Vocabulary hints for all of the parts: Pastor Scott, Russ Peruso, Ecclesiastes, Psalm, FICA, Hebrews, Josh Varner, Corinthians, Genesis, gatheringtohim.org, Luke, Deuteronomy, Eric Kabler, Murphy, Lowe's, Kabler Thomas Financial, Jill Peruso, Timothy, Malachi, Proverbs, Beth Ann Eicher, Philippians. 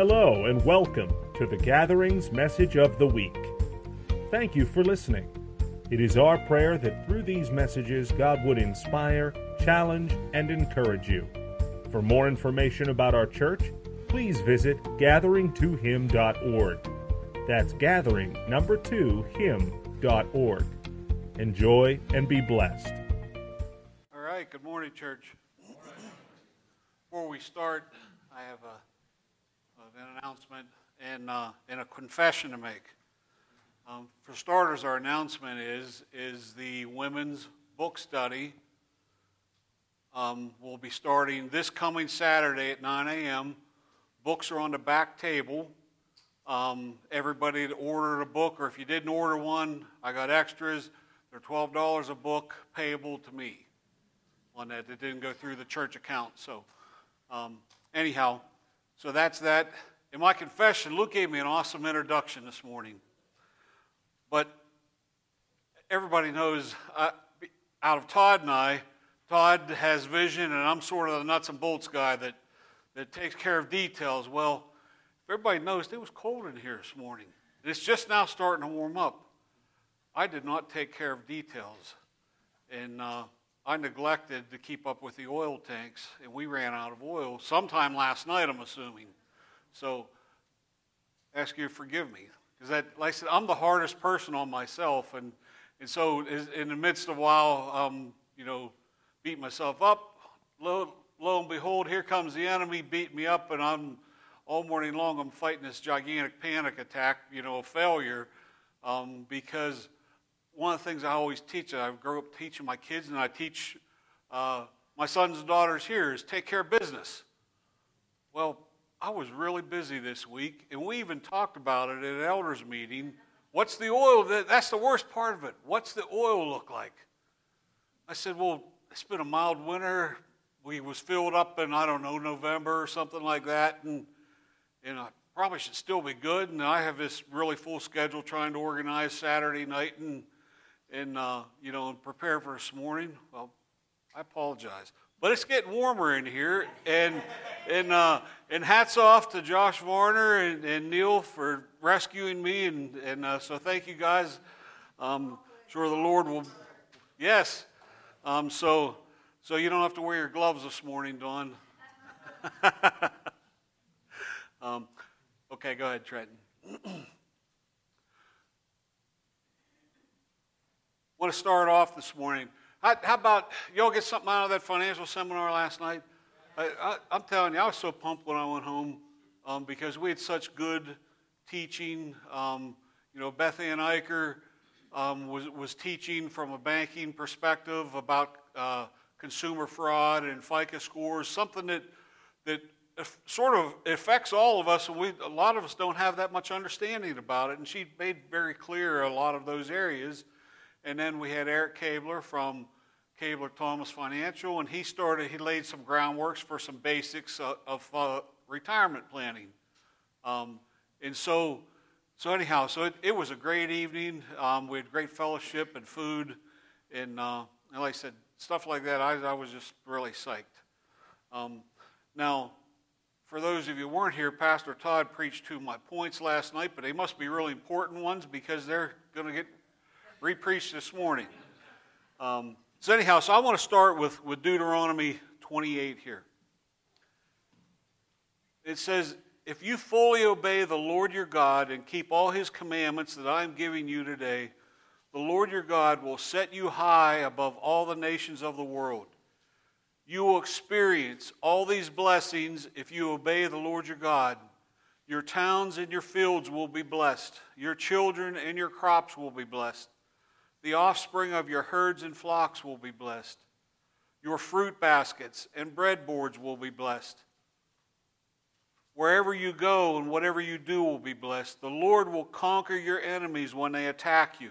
Hello and welcome to the Gathering's Message of the Week. Thank you for listening. It is our prayer that through these messages, God would inspire, challenge, and encourage you. For more information about our church, please visit gatheringtohim.org. That's gathering2him.org. Enjoy and be blessed. All right, good morning, church. Before we start, I have an announcement and a confession to make. For starters, our announcement is the women's book study will be starting this coming Saturday at 9 a.m. Books are on the back table. Everybody that ordered a book, or if you didn't order one, I got extras. They're $12 a book payable to me on that. It didn't go through the church account. So anyhow, so that's that. In my confession, Luke gave me an awesome introduction this morning. But everybody knows, out of Todd and I, Todd has vision, and I'm sort of the nuts and bolts guy that takes care of details. Well, if everybody knows, it was cold in here this morning. And it's just now starting to warm up. I did not take care of details, and I neglected to keep up with the oil tanks, and we ran out of oil sometime last night, I'm assuming. So ask you to forgive me, because like I said, I'm the hardest person on myself, and so in the midst of a while, beat myself up. Lo and behold, here comes the enemy, beat me up, and I'm all morning long I'm fighting this gigantic panic attack, a failure, because one of the things I always teach, I grew up teaching my kids, and I teach my sons and daughters here, is take care of business. Well, I was really busy this week, and we even talked about it at an elders meeting. What's the oil? That's the worst part of it. What's the oil look like? I said, well, it's been a mild winter. We was filled up in, I don't know, November or something like that, and I probably should still be good, and I have this really full schedule trying to organize Saturday night and prepare for this morning. Well, I apologize. But it's getting warmer in here, and hats off to Josh Varner and Neil for rescuing me, and so thank you guys. Sure the Lord will, yes. So you don't have to wear your gloves this morning, Dawn. Okay, go ahead, Trenton. I want to start off this morning. How about, y'all get something out of that financial seminar last night? I'm telling you, I was so pumped when I went home because we had such good teaching. Beth Ann Eicher was teaching from a banking perspective about consumer fraud and FICA scores, something that sort of affects all of us, and a lot of us don't have that much understanding about it, and she made very clear a lot of those areas. And then we had Eric Kabler from Kabler Thomas Financial, and he laid some groundworks for some basics of retirement planning. So it was a great evening. We had great fellowship and food, and like I said, stuff like that. I was just really psyched. Now, for those of you who weren't here, Pastor Todd preached 2 of my points last night, but they must be really important ones because they're going to get re-preached this morning. So I want to start with Deuteronomy 28 here. It says, if you fully obey the Lord your God and keep all his commandments that I am giving you today, the Lord your God will set you high above all the nations of the world. You will experience all these blessings if you obey the Lord your God. Your towns and your fields will be blessed. Your children and your crops will be blessed. The offspring of your herds and flocks will be blessed. Your fruit baskets and breadboards will be blessed. Wherever you go and whatever you do will be blessed. The Lord will conquer your enemies when they attack you.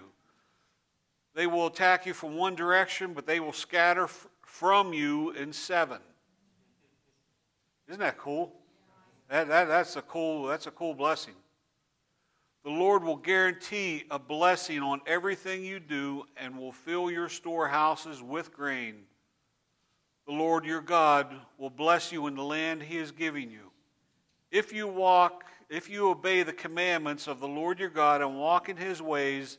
They will attack you from one direction, but they will scatter from you in 7. Isn't that cool? That's a cool blessing. The Lord will guarantee a blessing on everything you do and will fill your storehouses with grain. The Lord your God will bless you in the land he is giving you. If you obey the commandments of the Lord your God and walk in his ways,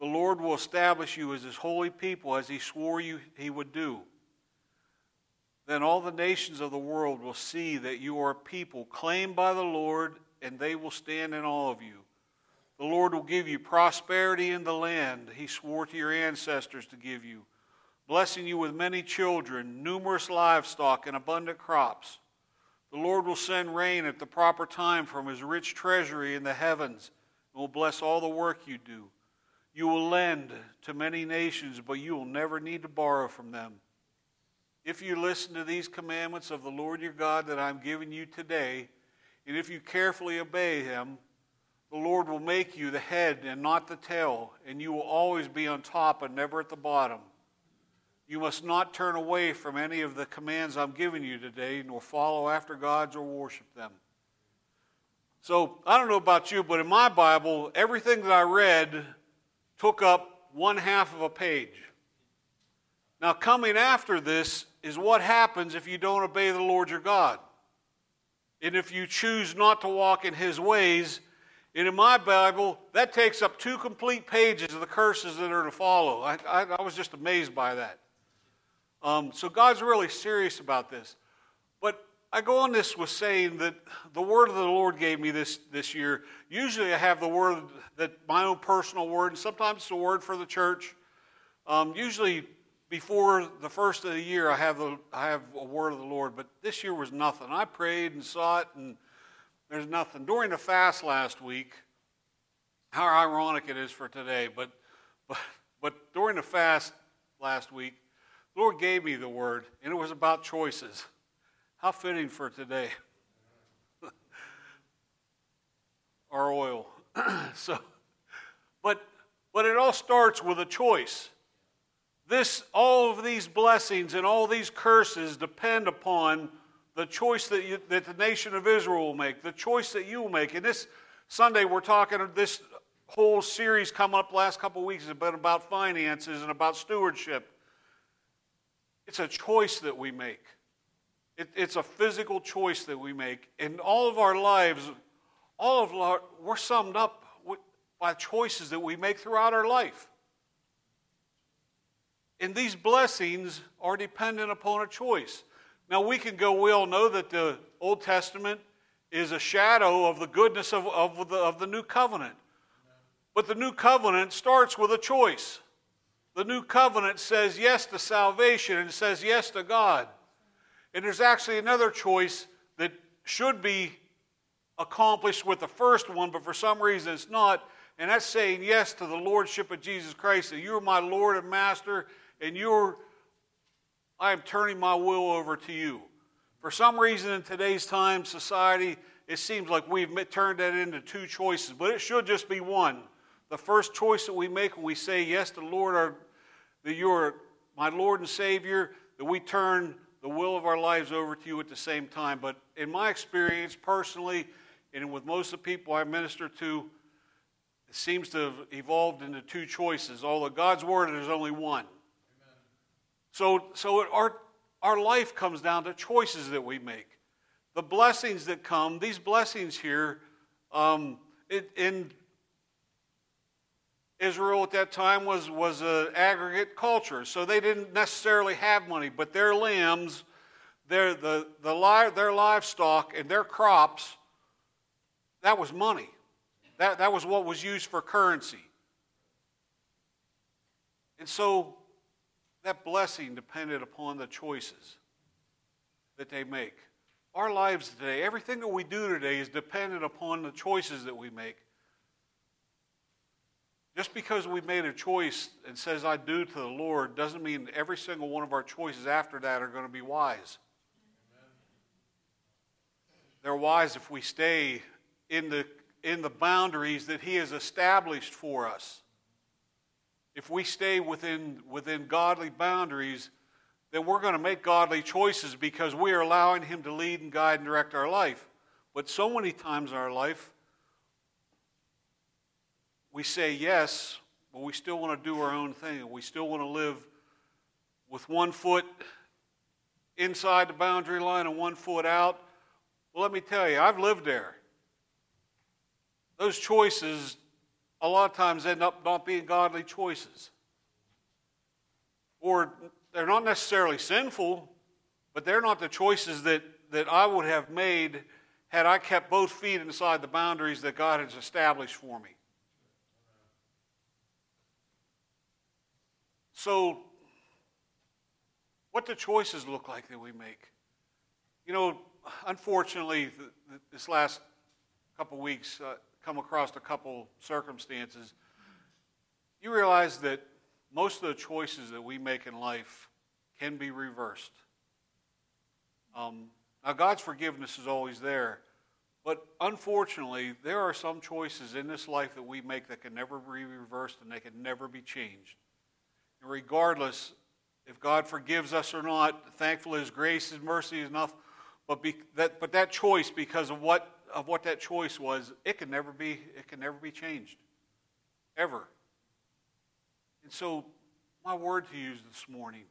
the Lord will establish you as his holy people, as he swore you he would do. Then all the nations of the world will see that you are a people claimed by the Lord, and they will stand in awe of you. The Lord will give you prosperity in the land he swore to your ancestors to give you, blessing you with many children, numerous livestock, and abundant crops. The Lord will send rain at the proper time from his rich treasury in the heavens, and will bless all the work you do. You will lend to many nations, but you will never need to borrow from them. If you listen to these commandments of the Lord your God that I'm giving you today, and if you carefully obey him, the Lord will make you the head and not the tail, and you will always be on top and never at the bottom. You must not turn away from any of the commands I'm giving you today, nor follow after gods or worship them. So, I don't know about you, but in my Bible, everything that I read took up one half of a page. Now, coming after this is what happens if you don't obey the Lord your God. And if you choose not to walk in his ways, and in my Bible, that takes up two complete pages of the curses that are to follow. I was just amazed by that. So God's really serious about this. But I go on this with saying that the word of the Lord gave me this year. Usually I have the word, that my own personal word, and sometimes it's a word for the church. Usually before the first of the year, I have a word of the Lord. But this year was nothing. I prayed and sought, and there's nothing. During the fast last week, how ironic it is for today, but during the fast last week, the Lord gave me the word, and it was about choices. How fitting for today. Our oil. So, but it all starts with a choice. All of these blessings and all these curses depend upon the choice that the nation of Israel will make, the choice that you will make. And this Sunday we're talking, this whole series coming up last couple of weeks has been about finances and about stewardship. It's a choice that we make. It's a physical choice that we make. In all of our lives, we're summed up by choices that we make throughout our life. And these blessings are dependent upon a choice. Now we all know that the Old Testament is a shadow of the goodness of the New Covenant. But the New Covenant starts with a choice. The New Covenant says yes to salvation and says yes to God. And there's actually another choice that should be accomplished with the first one, but for some reason it's not, and that's saying yes to the Lordship of Jesus Christ, that you're my Lord and Master, and I am turning my will over to you. For some reason in today's time, society, it seems like we've turned that into two choices, but it should just be one. The first choice that we make when we say yes to the Lord, that you're my Lord and Savior, that we turn the will of our lives over to you at the same time. But in my experience personally, and with most of the people I minister to, it seems to have evolved into two choices. Although God's word, there's only one. So our life comes down to choices that we make. The blessings that come, these blessings here, in Israel at that time was an aggregate culture, so they didn't necessarily have money, but their lambs, their livestock and their crops, that was money. That was what was used for currency. And so that blessing depended upon the choices that they make. Our lives today, everything that we do today is dependent upon the choices that we make. Just because we made a choice and says, I do to the Lord, doesn't mean every single one of our choices after that are going to be wise. Amen. They're wise if we stay in the boundaries that he has established for us. If we stay within godly boundaries, then we're going to make godly choices because we are allowing him to lead and guide and direct our life. But so many times in our life, we say yes, but we still want to do our own thing, and we still want to live with one foot inside the boundary line and one foot out. Well, let me tell you, I've lived there. Those choices a lot of times end up not being godly choices. Or they're not necessarily sinful, but they're not the choices that I would have made had I kept both feet inside the boundaries that God has established for me. So, what do choices look like that we make? You know, unfortunately, this last couple weeks, come across a couple circumstances. You realize that most of the choices that we make in life can be reversed. Now, God's forgiveness is always there, but unfortunately, there are some choices in this life that we make that can never be reversed and they can never be changed. And regardless if God forgives us or not, thankfully His grace, His mercy is enough, but that choice, because of what that choice was, it can never be changed, ever. And so, my word to you this morning: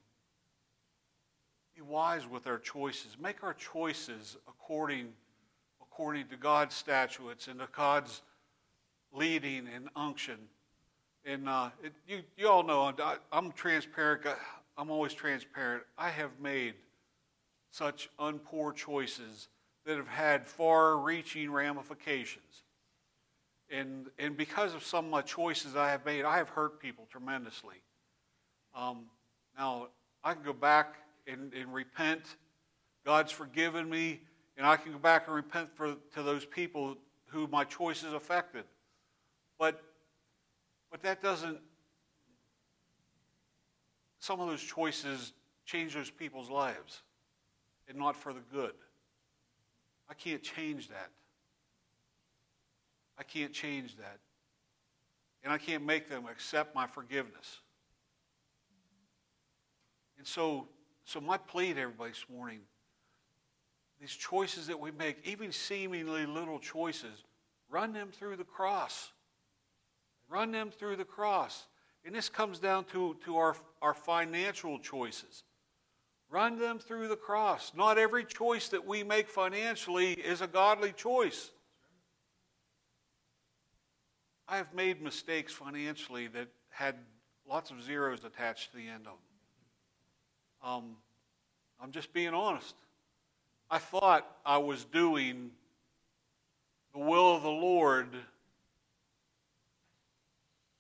be wise with our choices. Make our choices according to God's statutes and to God's leading and unction. And you all know I'm transparent. I'm always transparent. I have made such unpoor choices that have had far-reaching ramifications. And because of some of my choices I have made, I have hurt people tremendously. Now, I can go back and repent. God's forgiven me, and I can go back and repent to those people who my choices affected. But that doesn't... Some of those choices change those people's lives, and not for the good. I can't change that. I can't change that. And I can't make them accept my forgiveness. And so my plea to everybody this morning, these choices that we make, even seemingly little choices, run them through the cross. Run them through the cross. And this comes down to our financial choices. Run them through the cross. Not every choice that we make financially is a godly choice. I have made mistakes financially that had lots of zeros attached to the end of them. I'm just being honest. I thought I was doing the will of the Lord,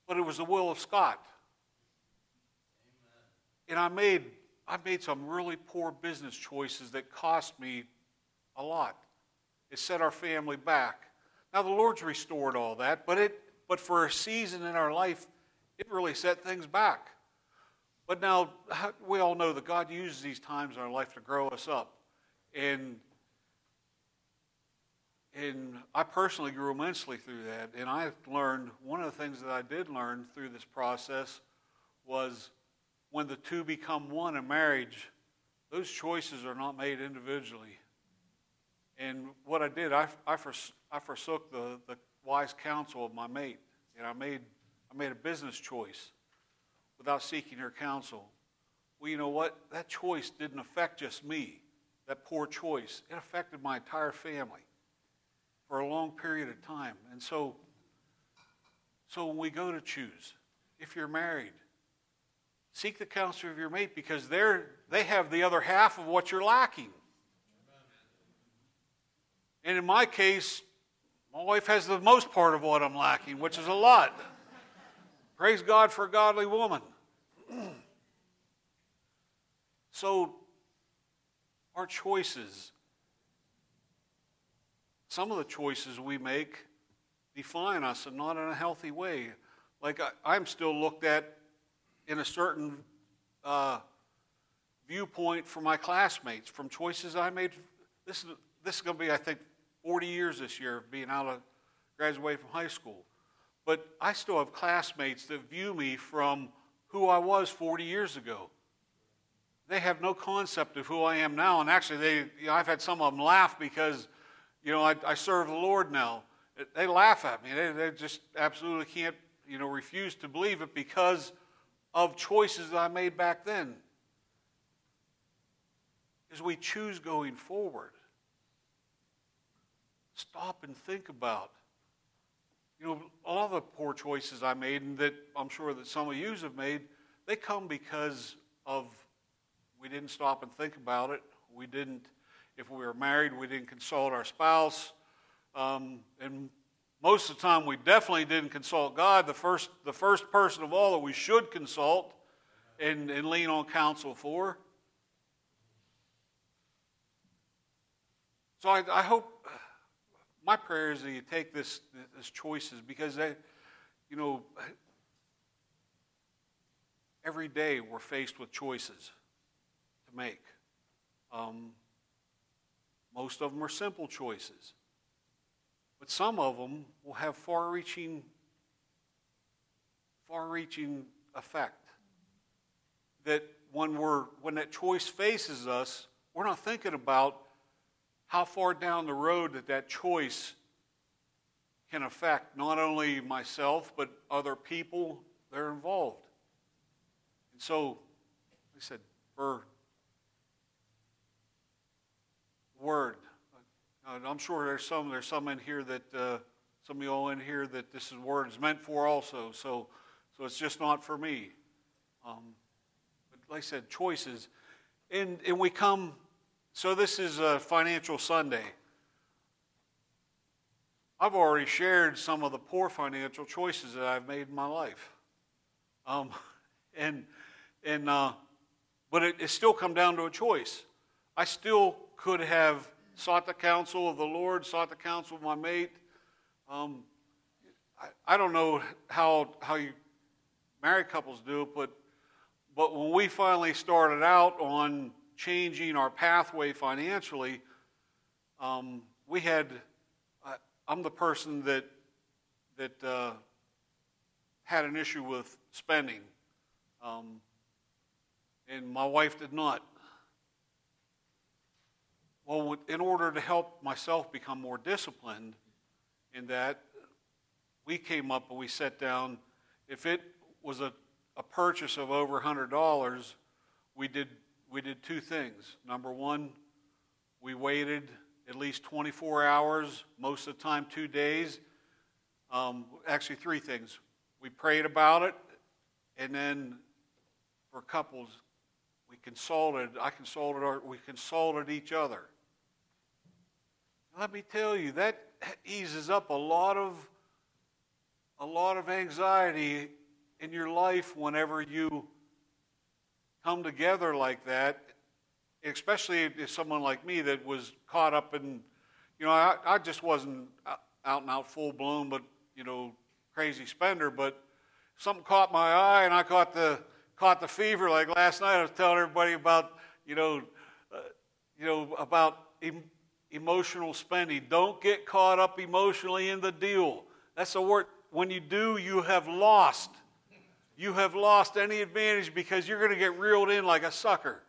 but it was the will of Scott. Amen. And I made some really poor business choices that cost me a lot. It set our family back. Now, the Lord's restored all that, but for a season in our life, it really set things back. But now, we all know that God uses these times in our life to grow us up. And I personally grew immensely through that. And I've learned, one of the things that I did learn through this process was, when the two become one in marriage, those choices are not made individually. And what I did, I forsook the wise counsel of my mate, and I made a business choice without seeking her counsel. Well, you know what? That choice didn't affect just me, that poor choice. It affected my entire family for a long period of time. And so when we go to choose, if you're married, seek the counsel of your mate, because they have the other half of what you're lacking. And in my case, my wife has the most part of what I'm lacking, which is a lot. Praise God for a godly woman. So, our choices, some of the choices we make define us, and not in a healthy way. Like, I'm still looked at in a certain viewpoint from my classmates, from choices I made. This is going to be, I think, 40 years this year of being out of graduating from high school. But I still have classmates that view me from who I was 40 years ago. They have no concept of who I am now. And actually, I've had some of them laugh because, you know, I serve the Lord now. They laugh at me. They just absolutely can't, you know, refuse to believe it because of choices that I made back then. As we choose going forward, stop and think about. You know, a lot of the poor choices I made, and that I'm sure that some of you have made, they come because of we didn't stop and think about it. We didn't, if we were married, we didn't consult our spouse. And most of the time, we definitely didn't consult God, the first person of all that we should consult and lean on counsel for. So I hope, my prayer is that you take this choices, because they, you know, every day we're faced with choices to make. Most of them are simple choices, but some of them will have far-reaching effect. That when that choice faces us, we're not thinking about how far down the road that choice can affect not only myself, but other people that are involved. And so, like I said, for Word, I'm sure there's some in here that, some of you all in here that this Word is meant for also, so it's just not for me. But like I said, choices. And we come... So this is a Financial Sunday. I've already shared some of the poor financial choices that I've made in my life, but it still come down to a choice. I still could have sought the counsel of the Lord, sought the counsel of my mate. I don't know how you married couples do it, but when we finally started out on changing our pathway financially, we had, I'm the person that had an issue with spending, and my wife did not. Well, in order to help myself become more disciplined in that, we came up and we sat down. If it was a purchase of over $100, we did two things. Number one, we waited at least 24 hours, most of the time 2 days. Actually, three things. We prayed about it, and then for couples, we consulted each other. Let me tell you, that eases up a lot of anxiety in your life whenever you come together like that, especially if someone like me that was caught up in, you know, I just wasn't out and out full blown, but, you know, crazy spender, but something caught my eye and I caught the fever. Like last night I was telling everybody about, about emotional spending. Don't get caught up emotionally in the deal. That's the word. When you do, you have lost. You have lost any advantage because you're going to get reeled in like a sucker.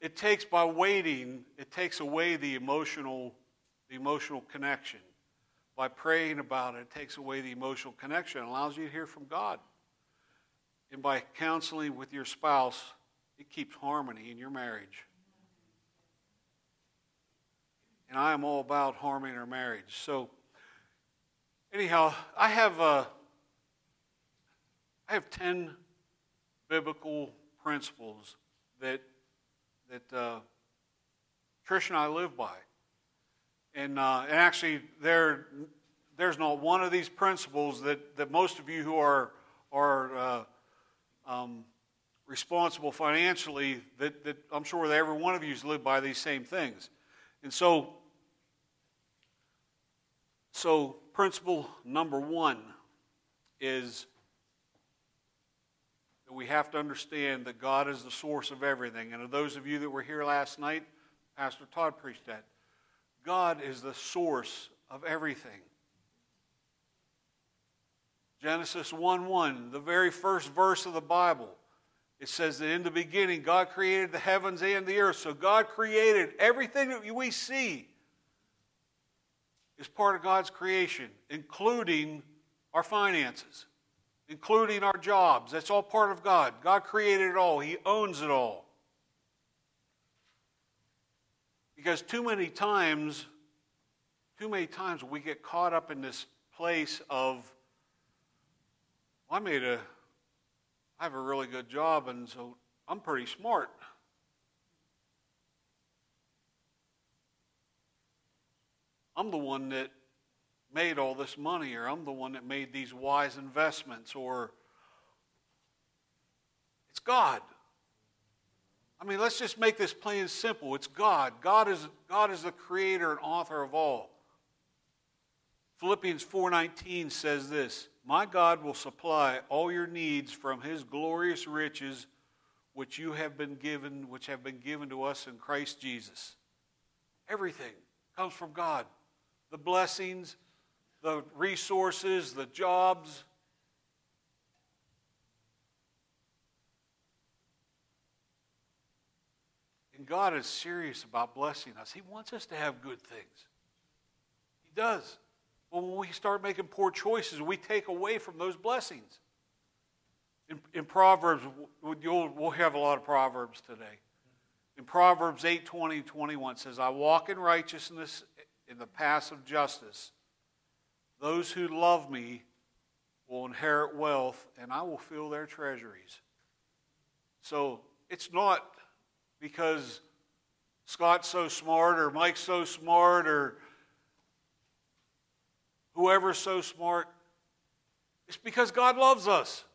It takes away the emotional connection. By praying about it, it takes away the emotional connection. It allows you to hear from God. And by counseling with your spouse, it keeps harmony in your marriage. And I am all about harmony in our marriage. So, anyhow, I have 10 biblical principles that Trish and I live by, and actually there's not one of these principles that most of you who are responsible financially that I'm sure that every one of you live by these same things, and so. Principle number one is that we have to understand that God is the source of everything. And of those of you that were here last night, Pastor Todd preached that. God is the source of everything. Genesis 1:1, the very first verse of the Bible, it says that in the beginning God created the heavens and the earth. So God created everything that we see. Is part of God's creation, including our finances, including our jobs. That's all part of God. God created it all. He owns it all. Because too many times we get caught up in this place of, well, I have a really good job, and so I'm pretty smart. I'm the one that made all this money, or I'm the one that made these wise investments, or it's God. I mean, let's just make this plain and simple. It's God. God is the creator and author of all. Philippians 4:19 says this, "My God will supply all your needs from his glorious riches which have been given to us in Christ Jesus." Everything comes from God. The blessings, the resources, the jobs. And God is serious about blessing us. He wants us to have good things. He does. But when we start making poor choices, we take away from those blessings. In Proverbs, we'll have a lot of Proverbs today. In Proverbs 8:20-21 says, "I walk in righteousness in the paths of justice. Those who love me will inherit wealth, and I will fill their treasuries." So it's not because Scott's so smart or Mike's so smart or whoever's so smart. It's because God loves us.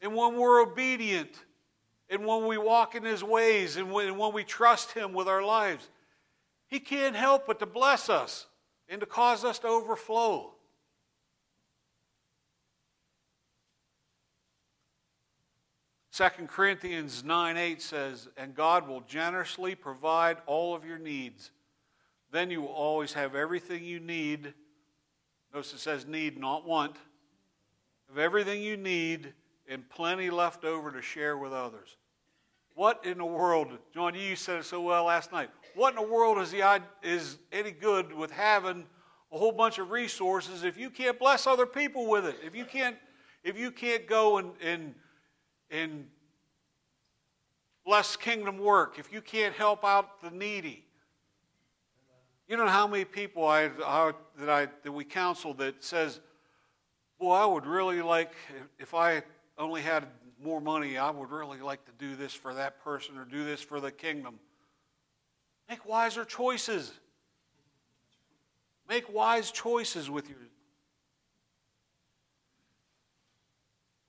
And when we're obedient, and when we walk in his ways, and when we trust him with our lives, he can't help but to bless us and to cause us to overflow. Second Corinthians 9:8 says, "And God will generously provide all of your needs. Then you will always have everything you need." Notice it says need, not want. "Of everything you need, and plenty left over to share with others." What in the world, John, you said it so well last night, what in the world is any good with having a whole bunch of resources if you can't bless other people with it? If you can't go and bless kingdom work, if you can't help out the needy. You don't know how many people that we counsel that says, "Well, I would really like, if I only had more money, I would really like to do this for that person or do this for the kingdom." Make wiser choices. Make wise choices with your.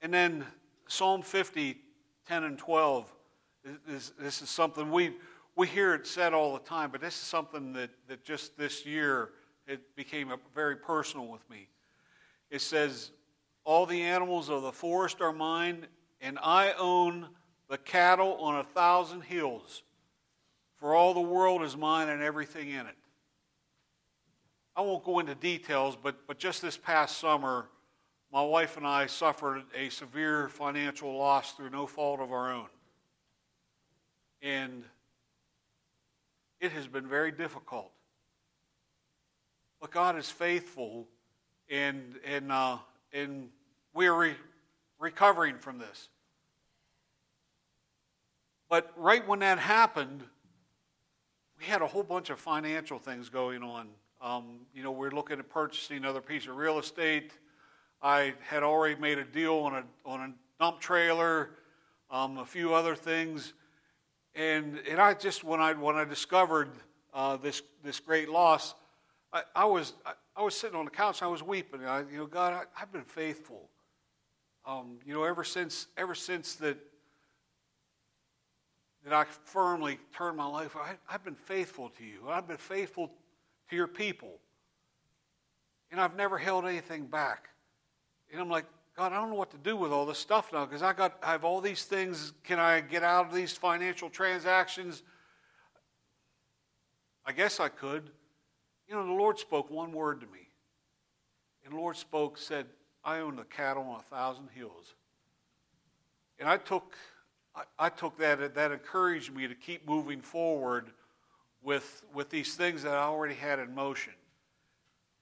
And then Psalm 50:10-12. This is something we hear it said all the time, but this is something that just this year it became very personal with me. It says, "All the animals of the forest are mine, and I own the cattle on 1,000 hills. For all the world is mine and everything in it." I won't go into details, but just this past summer, my wife and I suffered a severe financial loss through no fault of our own. And it has been very difficult. But God is faithful, and we are recovering from this. But right when that happened, we had a whole bunch of financial things going on. We're looking at purchasing another piece of real estate. I had already made a deal on a dump trailer, a few other things, and I just when I discovered this great loss, I was sitting on the couch. I was weeping. God, I've been faithful. Ever since that I firmly turned my life, I've been faithful to you. I've been faithful to your people, and I've never held anything back. And I'm like, God, I don't know what to do with all this stuff now because I have all these things. Can I get out of these financial transactions? I guess I could. The Lord spoke one word to me. And the Lord said, "I own the cattle on 1,000 hills." And I took that encouraged me to keep moving forward with these things that I already had in motion.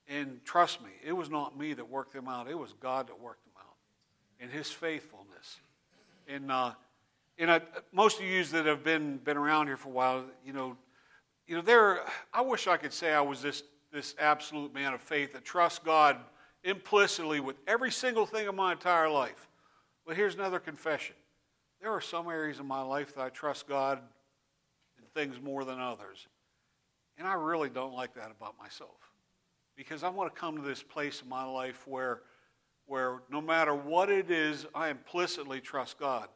And trust me, it was not me that worked them out. It was God that worked them out in his faithfulness. And most of you that have been around here for a while, You know, I wish I could say I was this absolute man of faith that trusts God implicitly with every single thing of my entire life. But here's another confession. There are some areas in my life that I trust God in things more than others. And I really don't like that about myself, because I want to come to this place in my life where no matter what it is, I implicitly trust God.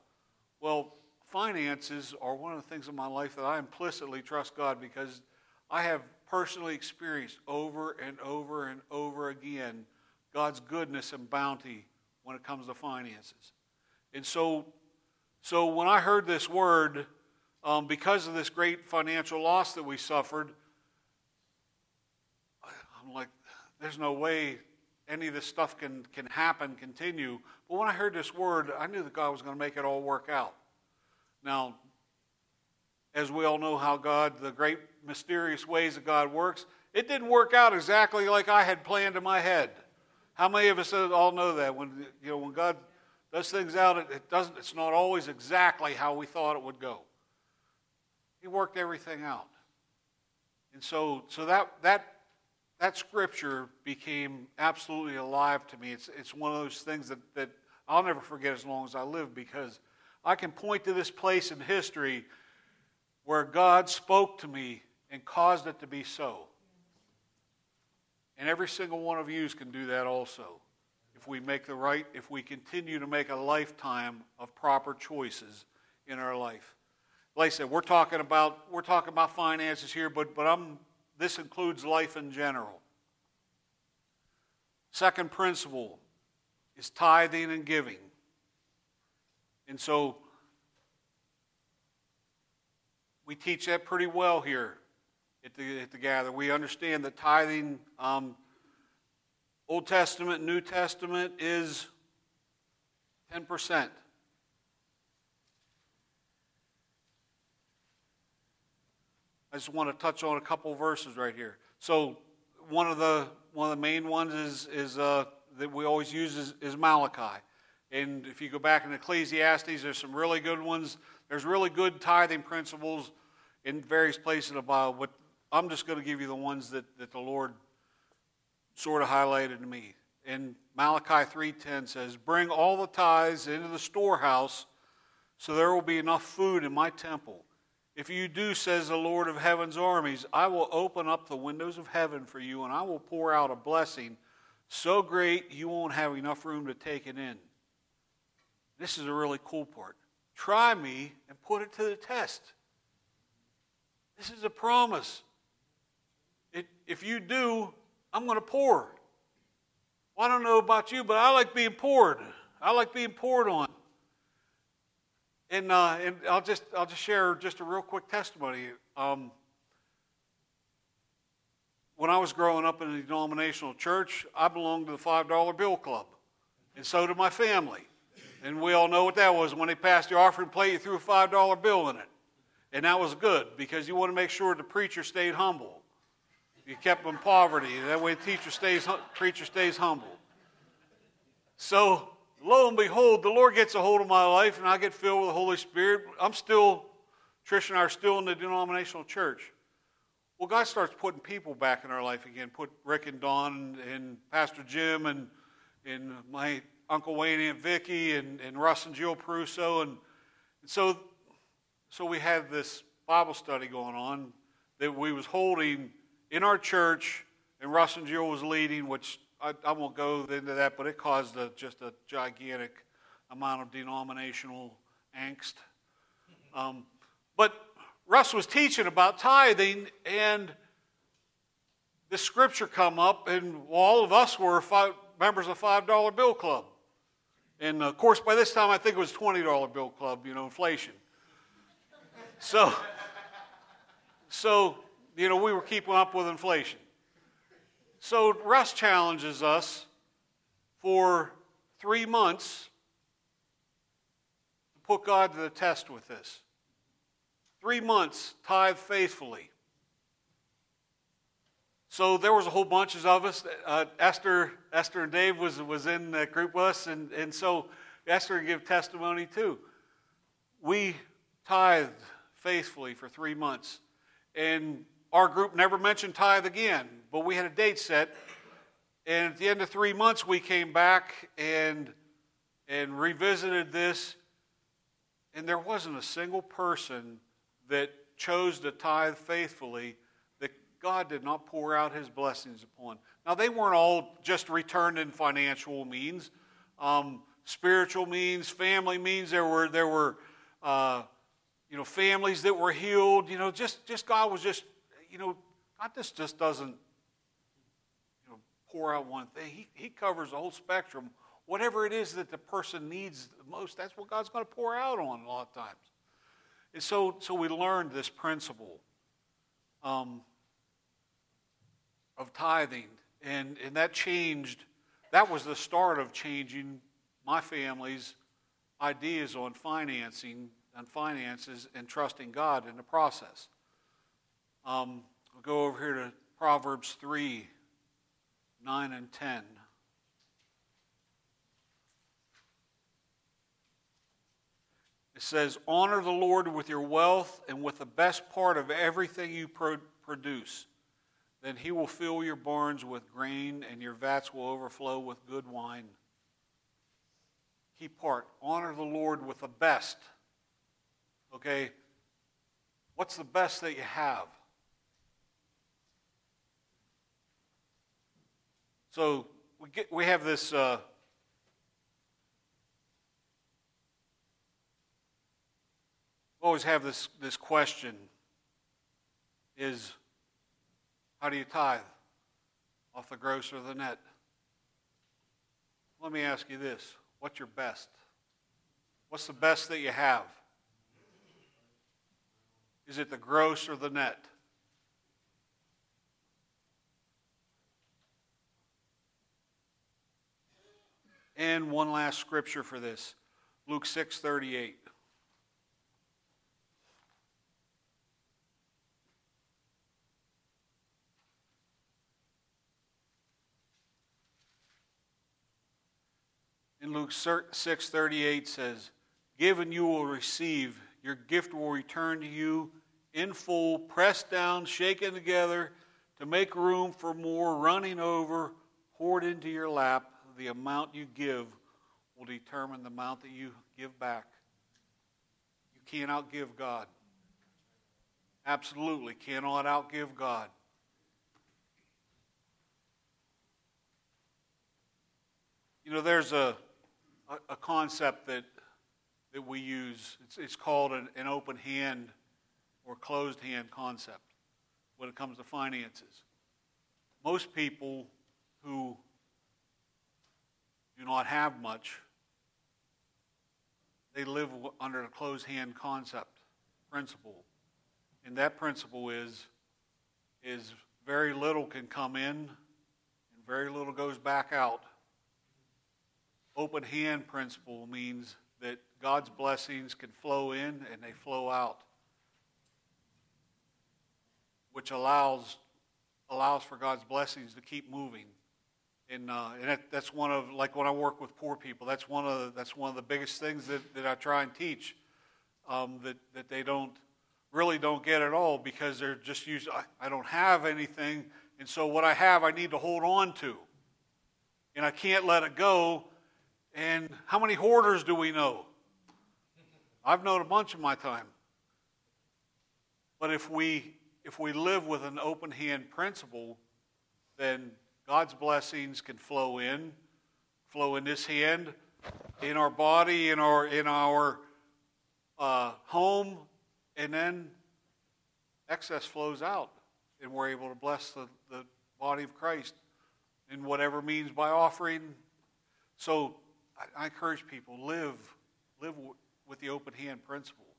Well, finances are one of the things in my life that I implicitly trust God, because I have personally experienced over and over and over again God's goodness and bounty when it comes to finances. And so when I heard this word, because of this great financial loss that we suffered, I'm like, there's no way any of this stuff can happen, continue. But when I heard this word, I knew that God was going to make it all work out. Now, as we all know how God, the great mysterious ways that God works, it didn't work out exactly like I had planned in my head. How many of us all know that? When God does things out, it's not always exactly how we thought it would go. He worked everything out. And so that scripture became absolutely alive to me. It's one of those things that I'll never forget as long as I live, because I can point to this place in history where God spoke to me and caused it to be so. And every single one of you can do that also. If we continue to make a lifetime of proper choices in our life. Like I said, we're talking about finances here, but this includes life in general. Second principle is tithing and giving. And so we teach that pretty well here at the Gather. We understand that tithing, Old Testament, New Testament, is 10%. I just want to touch on a couple verses right here. So one of the main ones is that we always use is Malachi. And if you go back in Ecclesiastes, there's some really good ones. There's really good tithing principles in various places in the Bible, but I'm just going to give you the ones that the Lord sort of highlighted to me. And Malachi 3:10 says, "Bring all the tithes into the storehouse, so there will be enough food in my temple. If you do, says the Lord of heaven's armies, I will open up the windows of heaven for you, and I will pour out a blessing so great you won't have enough room to take it in." This is a really cool part. Try me and put it to the test. This is a promise. If you do, I'm going to pour. Well, I don't know about you, but I like being poured. I like being poured on. And I'll just share just a real quick testimony. When I was growing up in a denominational church, I belonged to the $5 bill club, and so did my family. And we all know what that was. When they passed the offering plate, you threw a $5 bill in it, and that was good, because you want to make sure the preacher stayed humble. You kept them in poverty. That way, the preacher stays humble. So, lo and behold, the Lord gets a hold of my life, and I get filled with the Holy Spirit. Trish and I are still in the denominational church. Well, God starts putting people back in our life again. Put Rick and Don and Pastor Jim and my Uncle Wayne and Aunt Vicky and Russ and Jill Peruso. And so we had this Bible study going on that we was holding in our church, and Russ and Jill was leading, which I won't go into that, but it caused just a gigantic amount of denominational angst. But Russ was teaching about tithing, and the scripture come up, and all of us were members of the $5 bill club. And, of course, by this time, I think it was $20 bill club, inflation. So we were keeping up with inflation. So Russ challenges us for 3 months to put God to the test with this. 3 months, tithe faithfully. So there was a whole bunch of us. Esther and Dave was in that group with us, and so Esther gave testimony too. We tithed faithfully for 3 months, and our group never mentioned tithe again, but we had a date set. And at the end of 3 months, we came back and revisited this. And there wasn't a single person that chose to tithe faithfully that God did not pour out his blessings upon. Now, they weren't all just returned in financial means, spiritual means, family means. There were families that were healed. God just doesn't pour out one thing. He covers the whole spectrum. Whatever it is that the person needs the most, that's what God's going to pour out on a lot of times. And so we learned this principle of tithing, and that changed. That was the start of changing my family's ideas on financing and finances and trusting God in the process. We'll go over here to Proverbs 3, 9 and 10. It says, "Honor the Lord with your wealth and with the best part of everything you produce. Then he will fill your barns with grain and your vats will overflow with good wine." Key part, honor the Lord with the best. Okay, what's the best that you have? So we have this... always have this question is, how do you tithe? Off the gross or the net? Let me ask you this. What's your best? What's the best that you have? Is it the gross or the net? And one last scripture for this. Luke 6:38. In Luke 6:38 says, "Give and you will receive. Your gift will return to you in full, pressed down, shaken together, to make room for more, running over, poured into your lap. The amount you give will determine the amount that you give back." You can't outgive God. Absolutely cannot outgive God. There's a concept that we use. It's called an open hand or closed hand concept when it comes to finances. Most people who do not have much, they live under the closed hand concept principle. And that principle is very little can come in and very little goes back out. Open hand principle means that God's blessings can flow in and they flow out, which allows for God's blessings to keep moving. And that's one of, like when I work with poor people, that's one of the biggest things that I try and teach, that they really don't get at all, because they're just used, I don't have anything, and so what I have I need to hold on to, and I can't let it go. And how many hoarders do we know? I've known a bunch in my time. But if we live with an open hand principle, then God's blessings can flow in this hand, in our body, in our home, and then excess flows out, and we're able to bless the body of Christ in whatever means by offering. So I encourage people, live with the open hand principle,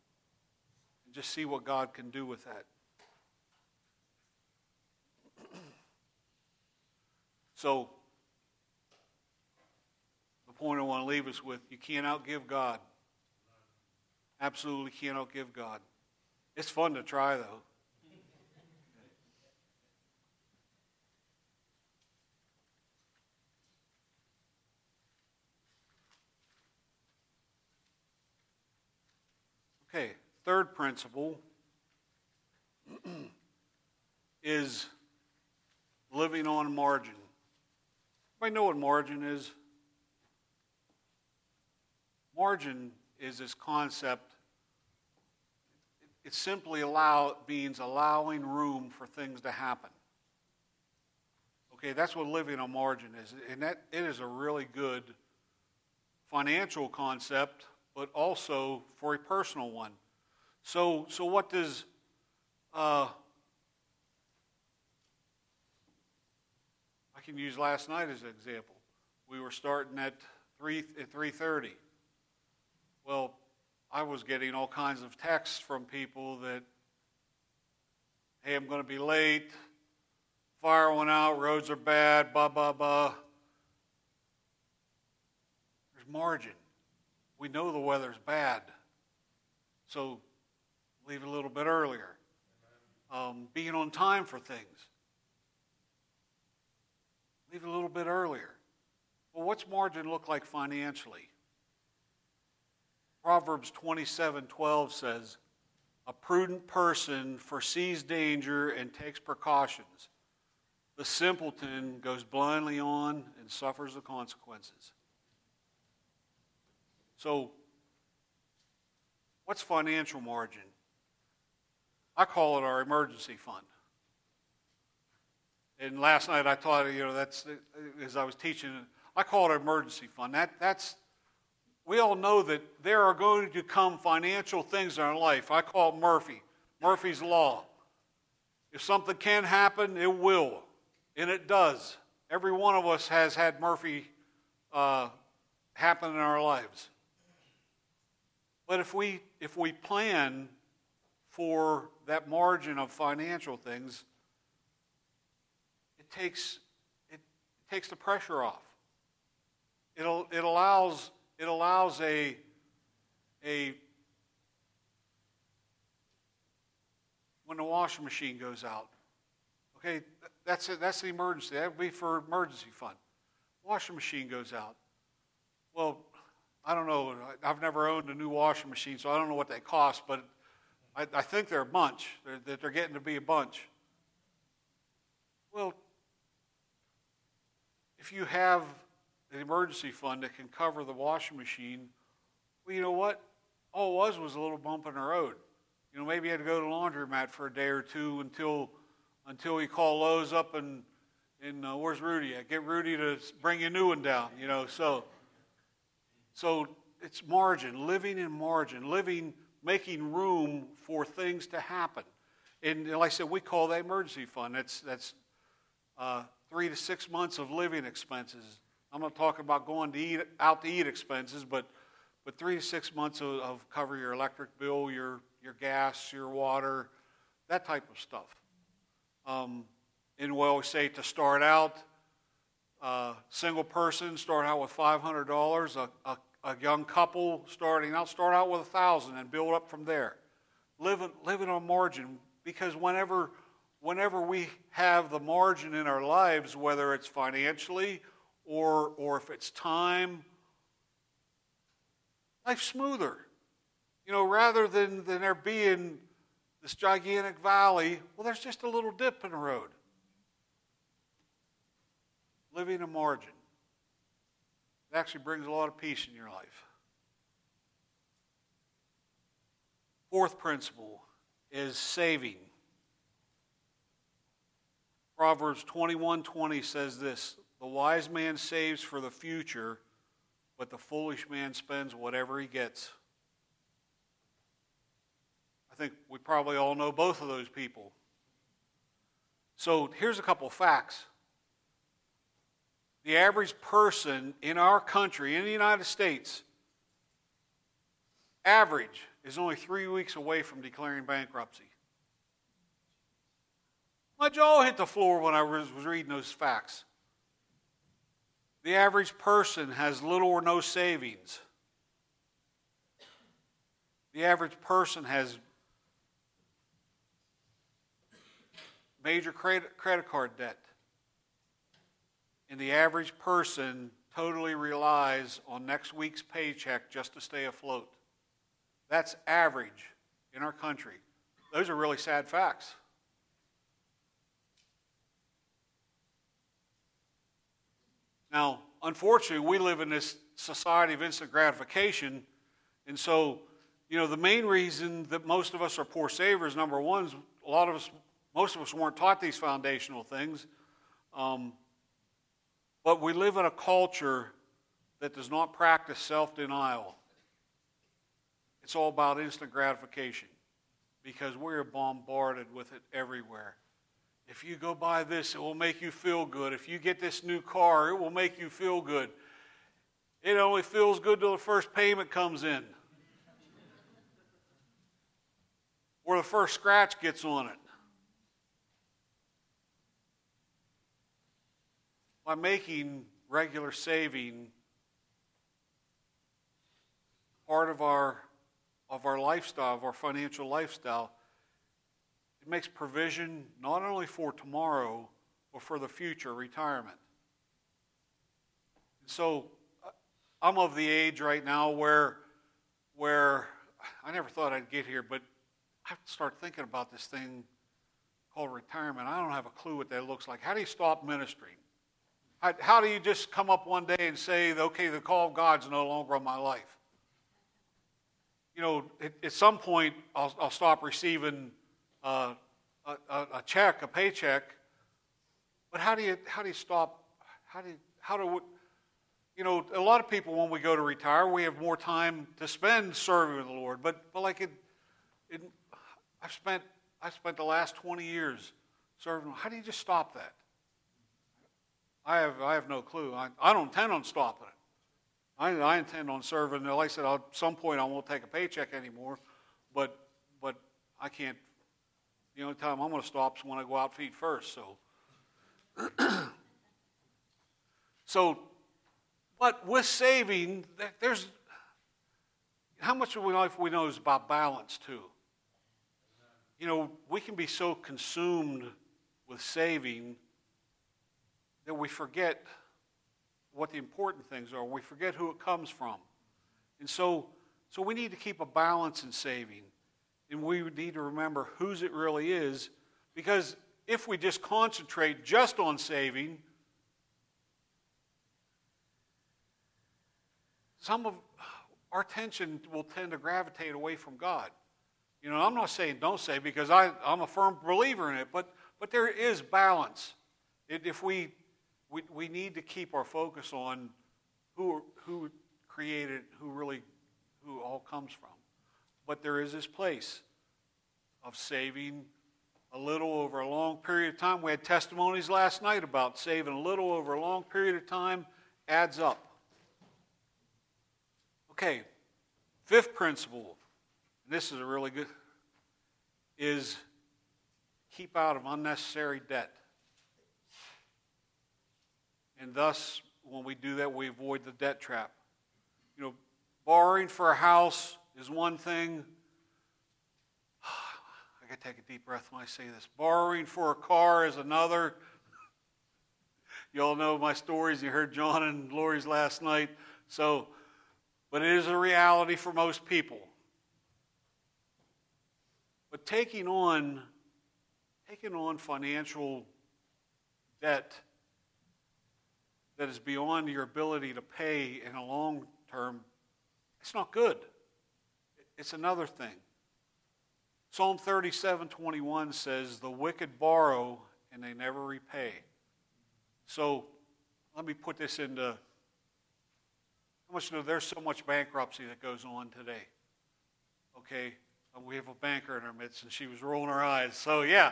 and just see what God can do with that. So, the point I want to leave us with, you can't outgive God. Absolutely can't outgive God. It's fun to try, though. Okay, third principle is living on margin. Everybody know what margin is? Margin is this concept. It simply means allowing room for things to happen. Okay, that's what living on margin is. And that it is a really good financial concept, but also for a personal one. So what does I can use last night as an example. We were starting at 3:30. Well, I was getting all kinds of texts from people that, hey, I'm going to be late, fire went out, roads are bad, blah, blah, blah. There's margin. We know the weather's bad, so leave a little bit earlier. Being on time for things. Leave a little bit earlier. Well, what's margin look like financially? Proverbs 27:12 says, a prudent person foresees danger and takes precautions. The simpleton goes blindly on and suffers the consequences. So, what's financial margin? I call it our emergency fund. And last night I taught, that's as I was teaching, I call it an emergency fund. That's we all know that there are going to come financial things in our life. I call it Murphy's Law. If something can happen, it will, and it does. Every one of us has had Murphy happen in our lives. But if we plan for that margin of financial things, it takes the pressure off. It allows a when the washing machine goes out. Okay, that's it. That's the emergency. That would be for emergency fund. Washing machine goes out. Well, I don't know. I've never owned a new washing machine, so I don't know what they cost. But I think they're a bunch. They're getting to be a bunch. Well, if you have an emergency fund that can cover the washing machine, well, you know what? All it was a little bump in the road. Maybe you had to go to the laundromat for a day or two until you call Lowe's up and where's Rudy at? Get Rudy to bring you a new one down, So it's margin, living in margin, making room for things to happen. And like I said, we call that emergency fund. That's 3 to 6 months of living expenses. I'm not talking about going to eat expenses, but 3 to 6 months of cover your electric bill, your gas, your water, that type of stuff. And we always say to start out, single person, start out with $500. A young couple starting out, start out with $1,000 and build up from there. Living on margin, because whenever we have the margin in our lives, whether it's financially or if it's time, life's smoother. Rather than there being this gigantic valley, well, there's just a little dip in the road. Living a margin. It actually brings a lot of peace in your life. Fourth principle is saving. Proverbs 21:20 says this, the wise man saves for the future, but the foolish man spends whatever he gets. I think we probably all know both of those people. So here's a couple of facts. The average person in our country, in the United States, average is only 3 weeks away from declaring bankruptcy. My jaw hit the floor when I was reading those facts. The average person has little or no savings. The average person has major credit card debt. And the average person totally relies on next week's paycheck just to stay afloat. That's average in our country. Those are really sad facts. Now, unfortunately, we live in this society of instant gratification, and so, you know, the main reason that most of us are poor savers, number one, is most of us weren't taught these foundational things, but we live in a culture that does not practice self-denial. It's all about instant gratification because we're bombarded with it everywhere. If you go buy this, it will make you feel good. If you get this new car, it will make you feel good. It only feels good till the first payment comes in or the first scratch gets on it. By making regular saving part of our lifestyle, of our financial lifestyle, it makes provision not only for tomorrow, but for the future, retirement. And so I'm of the age right now where I never thought I'd get here, but I have to start thinking about this thing called retirement. I don't have a clue what that looks like. How do you stop ministering? How do you just come up one day and say, okay, the call of God's no longer on my life? You know, at some point, I'll stop receiving a check, a paycheck. But how do you stop? You know, a lot of people, when we go to retire, we have more time to spend serving with the Lord. But like I've spent the last 20 years serving. How do you just stop that? I have no clue. I don't intend on stopping it. I intend on serving. Like I said, at some point I won't take a paycheck anymore, but I can't. The only time I'm going to stop is when I go out feet first. So, but with saving, there's how much of life we know is about balance too. You know, we can be so consumed with saving that we forget what the important things are. We forget who it comes from. And so we need to keep a balance in saving. And we need to remember whose it really is, because if we just concentrate just on saving, some of our attention will tend to gravitate away from God. You know, I'm not saying don't save, because I'm a firm believer in it, but there is balance. We need to keep our focus on who created, who all comes from. But there is this place of saving a little over a long period of time. We had testimonies last night about saving a little over a long period of time adds up. Okay, fifth principle, and this is a really good, is keep out of unnecessary debt. And thus, when we do that, we avoid the debt trap. You know, borrowing for a house is one thing. I gotta take a deep breath when I say this. Borrowing for a car is another. You all know my stories. You heard John and Lori's last night. So, but it is a reality for most people. But taking on financial debt that is beyond your ability to pay in a long term, it's not good. It's another thing. Psalm 37:21 says, the wicked borrow and they never repay. So let me put this into, how much know there's so much bankruptcy that goes on today. Okay, we have a banker in our midst and she was rolling her eyes. So yeah,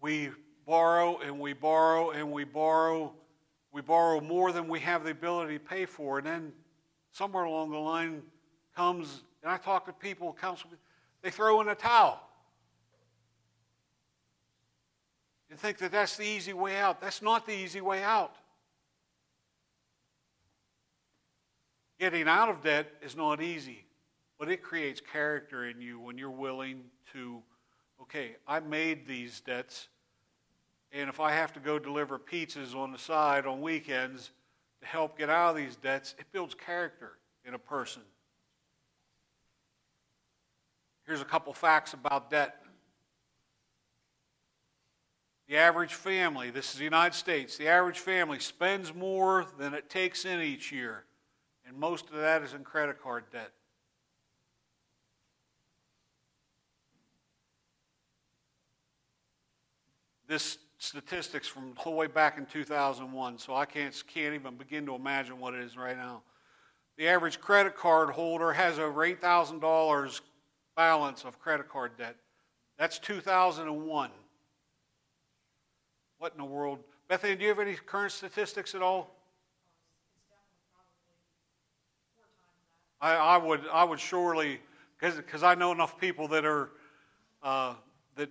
we borrow and we borrow and we borrow. We borrow more than we have the ability to pay for. And then somewhere along the line comes, and I talk to people, counsel, they throw in a towel and think that that's the easy way out. That's not the easy way out. Getting out of debt is not easy, but it creates character in you when you're willing to, okay, I made these debts. And if I have to go deliver pizzas on the side on weekends to help get out of these debts, it builds character in a person. Here's a couple facts about debt. The average family, this is the United States, the average family spends more than it takes in each year, and most of that is in credit card debt. This statistics from the whole way back in 2001, so I can't even begin to imagine what it is right now. The average credit card holder has over $8,000 balance of credit card debt. That's 2001. What in the world? Bethany, do you have any current statistics at all? It's definitely probably 4 times that. I would surely, because I know enough people that are that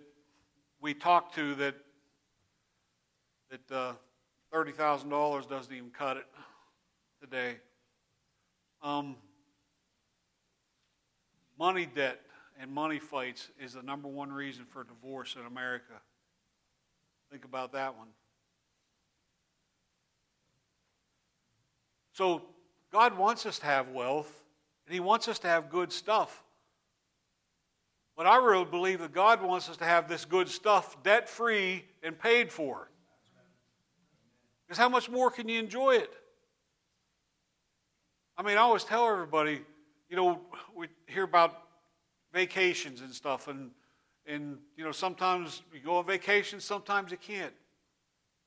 we talk to that $30,000 doesn't even cut it today. Money debt and money fights is the number one reason for divorce in America. Think about that one. So God wants us to have wealth, and He wants us to have good stuff. But I really believe that God wants us to have this good stuff debt-free and paid for. Because how much more can you enjoy it? I mean, I always tell everybody, you know, we hear about vacations and stuff, and you know, sometimes you go on vacation, sometimes you can't.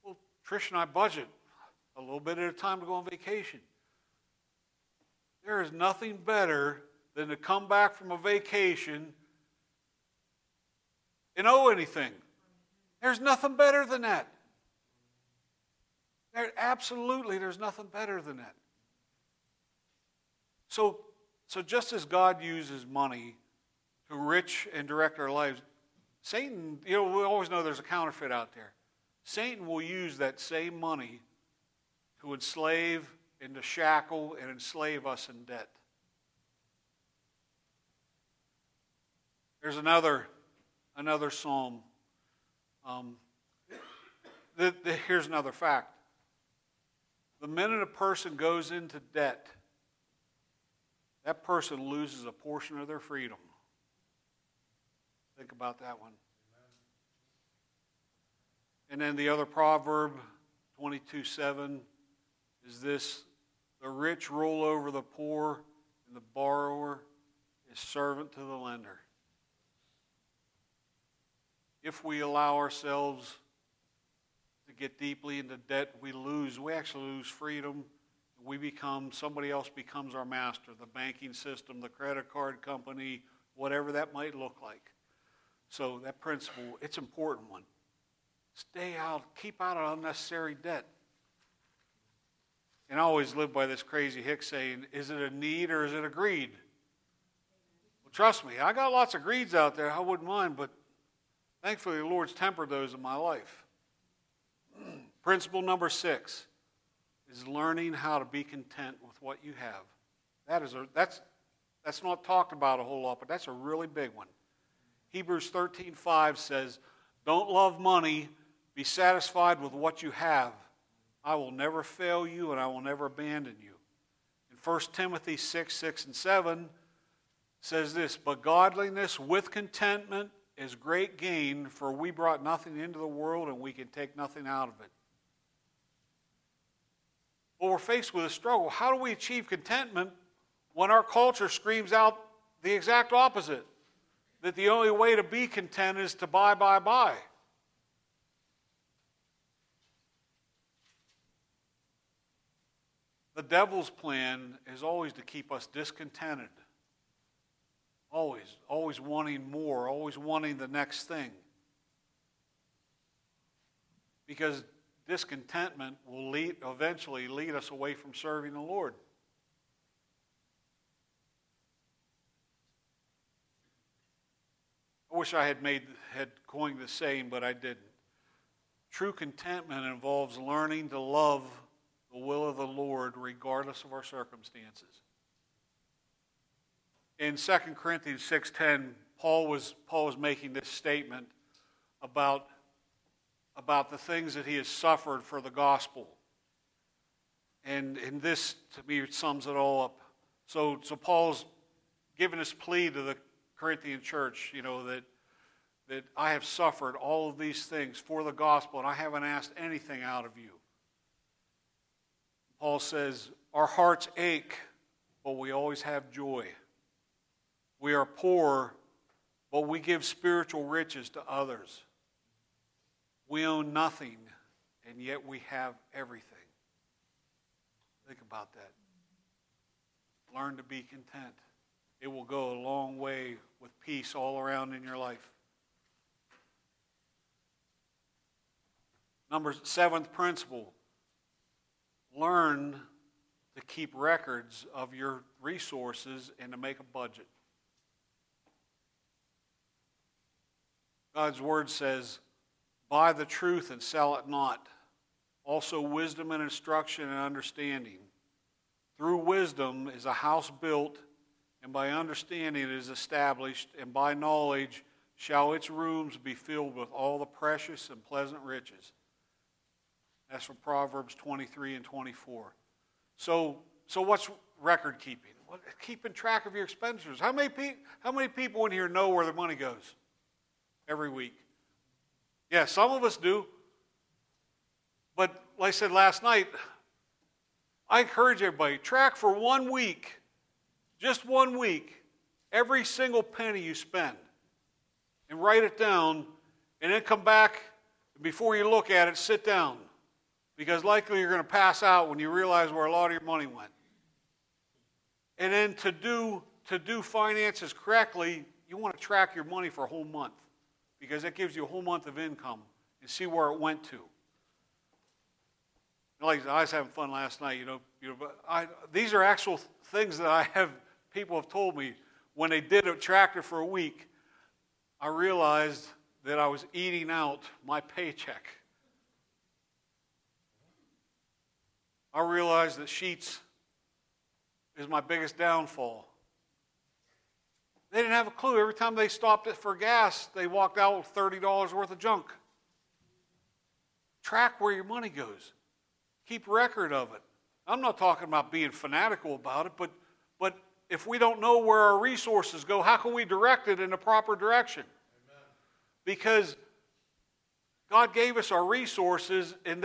Well, Trish and I budget a little bit at a time to go on vacation. There is nothing better than to come back from a vacation and owe anything. There's nothing better than that. Absolutely, there's nothing better than that. So just as God uses money to enrich and direct our lives, Satan, you know, we always know there's a counterfeit out there. Satan will use that same money to enslave and to shackle and enslave us in debt. There's another psalm. Here's another fact. The minute a person goes into debt, that person loses a portion of their freedom. Think about that one. And then the other proverb, 22:7, is this: the rich rule over the poor, and the borrower is servant to the lender. If we allow ourselves to get deeply into debt, we actually lose freedom. Somebody else becomes our master, the banking system, the credit card company, whatever that might look like. So that principle, it's an important one. Stay out, keep out of unnecessary debt. And I always live by this crazy hick saying, is it a need or is it a greed? Well, trust me, I got lots of greeds out there, I wouldn't mind, but thankfully the Lord's tempered those in my life. Principle number 6 is learning how to be content with what you have. That's not talked about a whole lot, but that's a really big one. Hebrews 13:5 says, "Don't love money, be satisfied with what you have. I will never fail you and I will never abandon you." And 1 Timothy 6:6 and 7 says this, "But godliness with contentment is great gain, for we brought nothing into the world and we can take nothing out of it." Well, we're faced with a struggle. How do we achieve contentment when our culture screams out the exact opposite? That the only way to be content is to buy, buy, buy. The devil's plan is always to keep us discontented. Always wanting more, always wanting the next thing. Because discontentment will eventually lead us away from serving the Lord. I wish I had coined the saying, but I didn't. True contentment involves learning to love the will of the Lord regardless of our circumstances. In 2 Corinthians 6:10, Paul was making this statement about the things that he has suffered for the gospel. And this, to me, sums it all up. So Paul's giving his plea to the Corinthian church, you know, that I have suffered all of these things for the gospel, and I haven't asked anything out of you. Paul says, our hearts ache, but we always have joy. We are poor, but we give spiritual riches to others. We own nothing, and yet we have everything. Think about that. Learn to be content. It will go a long way with peace all around in your life. Number 7th principle, learn to keep records of your resources and to make a budget. God's word says, buy the truth and sell it not. Also wisdom and instruction and understanding. Through wisdom is a house built, and by understanding it is established, and by knowledge shall its rooms be filled with all the precious and pleasant riches. That's from Proverbs 23 and 24. So what's record keeping? Well, keeping track of your expenditures. How many people in here know where their money goes every week? Yeah, some of us do. But like I said last night, I encourage everybody, track for 1 week, just 1 week, every single penny you spend, and write it down, and then come back, and before you look at it, sit down. Because likely you're going to pass out when you realize where a lot of your money went. And then to do finances correctly, you want to track your money for a whole month, because that gives you a whole month of income and see where it went to. Like I was having fun last night, but these are actual things that people have told me. When they did a tracker for a week, I realized that I was eating out my paycheck. I realized that sheets is my biggest downfall. They didn't have a clue. Every time they stopped it for gas, they walked out with $30 worth of junk. Track where your money goes. Keep record of it. I'm not talking about being fanatical about it, but if we don't know where our resources go, how can we direct it in the proper direction? Amen. Because God gave us our resources, and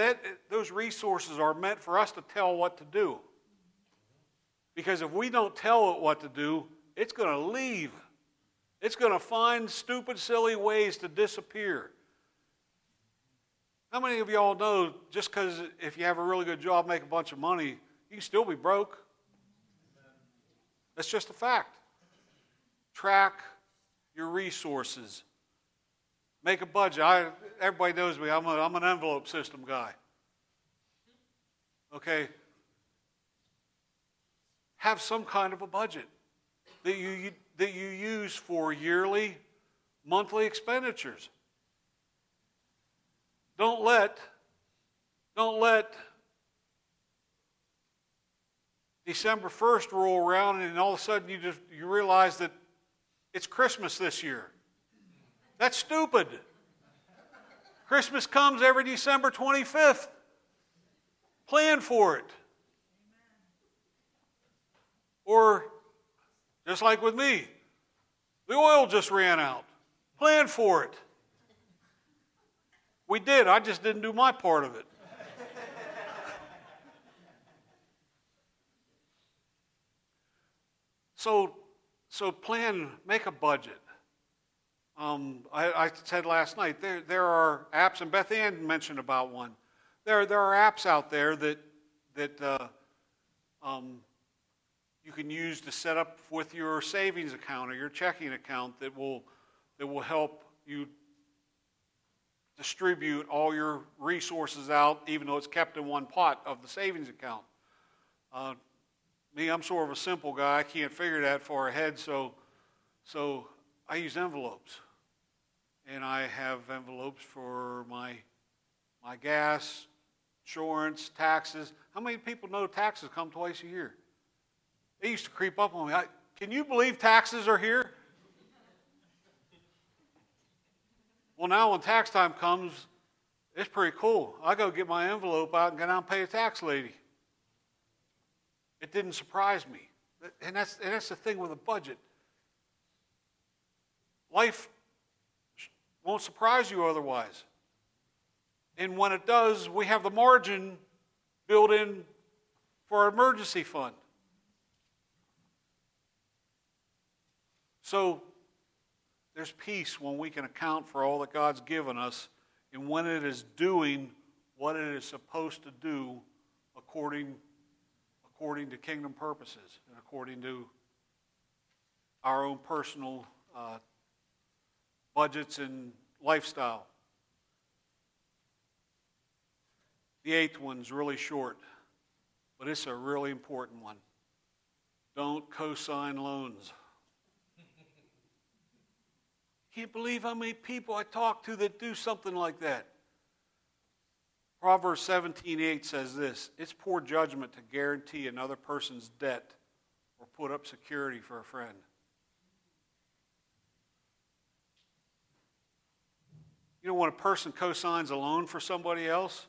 those resources are meant for us to tell what to do. Because if we don't tell it what to do, it's going to leave. It's going to find stupid, silly ways to disappear. How many of y'all know just because if you have a really good job, make a bunch of money, you can still be broke? That's just a fact. Track your resources. Make a budget. Everybody knows me. I'm an envelope system guy. Okay? Have some kind of a budget that you use for yearly, monthly expenditures. Don't let December 1st roll around and all of a sudden you realize that it's Christmas this year. That's stupid. Christmas comes every December 25th. Plan for it. Or, just like with me, the oil just ran out. Plan for it. We did. I just didn't do my part of it. So plan, make a budget. I said last night, there are apps, and Beth Ann mentioned about one. There are apps out there that you can use to set up with your savings account or your checking account that will help you distribute all your resources out, even though it's kept in one pot of the savings account. Me, I'm sort of a simple guy. I can't figure that far ahead, so I use envelopes. And I have envelopes for my gas, insurance, taxes. How many people know taxes come twice a year? They used to creep up on me. Can you believe taxes are here? Well, now when tax time comes, it's pretty cool. I go get my envelope out and go down and pay a tax lady. It didn't surprise me. And that's the thing with a budget. Life Won't surprise you otherwise. And when it does, we have the margin built in for our emergency fund. So there's peace when we can account for all that God's given us and when it is doing what it is supposed to do according to kingdom purposes and according to our own personal budgets and lifestyle. The eighth one's really short, but it's a really important one. Don't co-sign loans. Can't believe how many people I talk to that do something like that. Proverbs 17:8 says this: it's poor judgment to guarantee another person's debt or put up security for a friend. You know, when a person co-signs a loan for somebody else,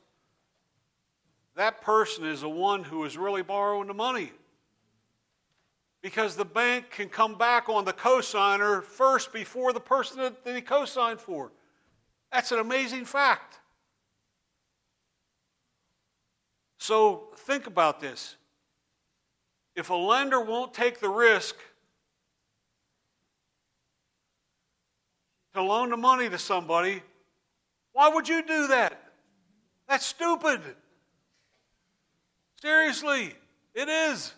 that person is the one who is really borrowing the money, because the bank can come back on the cosigner first before the person that they cosigned for. That's an amazing fact. So think about this. If a lender won't take the risk to loan the money to somebody, why would you do that? That's stupid. Seriously, it is.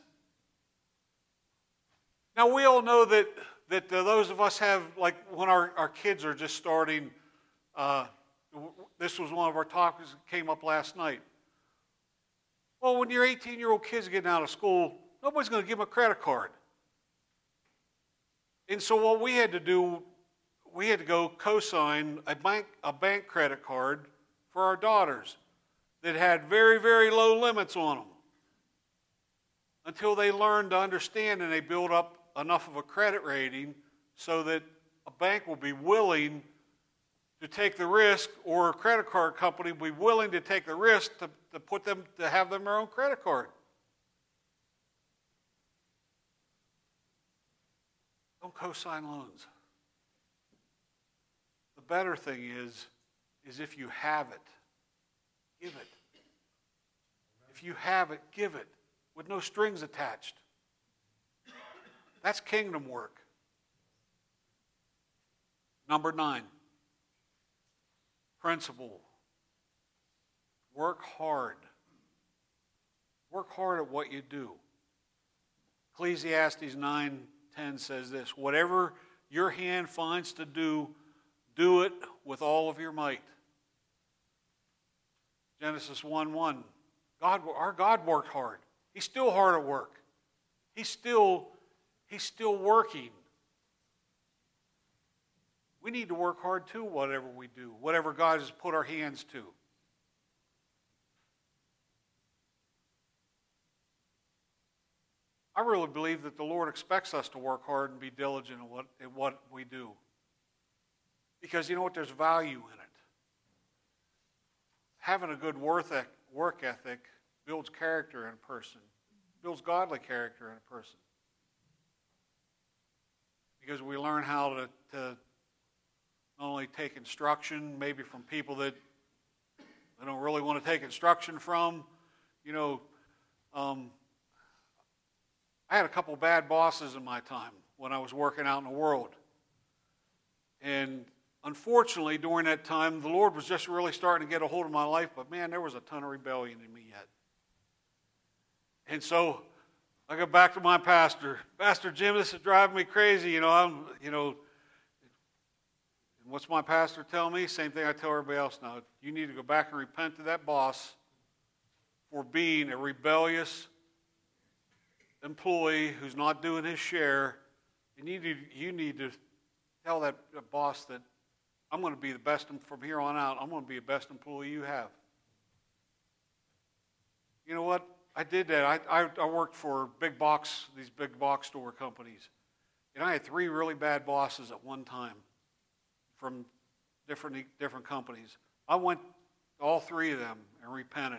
Now, we all know that those of us have, like when our kids are just starting, this was one of our topics that came up last night. Well, when your 18-year-old kid's getting out of school, nobody's going to give them a credit card. And so what we had to do, we had to go co-sign a bank credit card for our daughters that had very, very low limits on them, until they learn to understand and they build up enough of a credit rating so that a bank will be willing to take the risk, or a credit card company will be willing to take the risk to put them, to have them their own credit card. Don't co-sign loans. The better thing is if you have it, give it. If you have it, give it, with no strings attached. That's kingdom work. Number 9, principle. Work hard. Work hard at what you do. Ecclesiastes 9:10 says this: whatever your hand finds to do, do it with all of your might. Genesis 1:1, our God worked hard. He's still hard at work. He's still working. We need to work hard too, whatever we do, whatever God has put our hands to. I really believe that the Lord expects us to work hard and be diligent in what we do. Because you know what? There's value in it. Having a good work ethic builds character in a person, builds godly character in a person. Because we learn how to not only take instruction, maybe from people that they don't really want to take instruction from. You know, I had a couple bad bosses in my time when I was working out in the world. And unfortunately, during that time, the Lord was just really starting to get a hold of my life, but man, there was a ton of rebellion in me yet. And so I go back to my pastor. Pastor Jim, this is driving me crazy. What's my pastor tell me? Same thing I tell everybody else now. You need to go back and repent to that boss for being a rebellious employee who's not doing his share. And you need to tell that boss that I'm going to be the best from here on out. I'm going to be the best employee you have. You know what? I did that. I worked for these big box store companies, and I had 3 really bad bosses at one time from different companies. I went to all 3 of them and repented.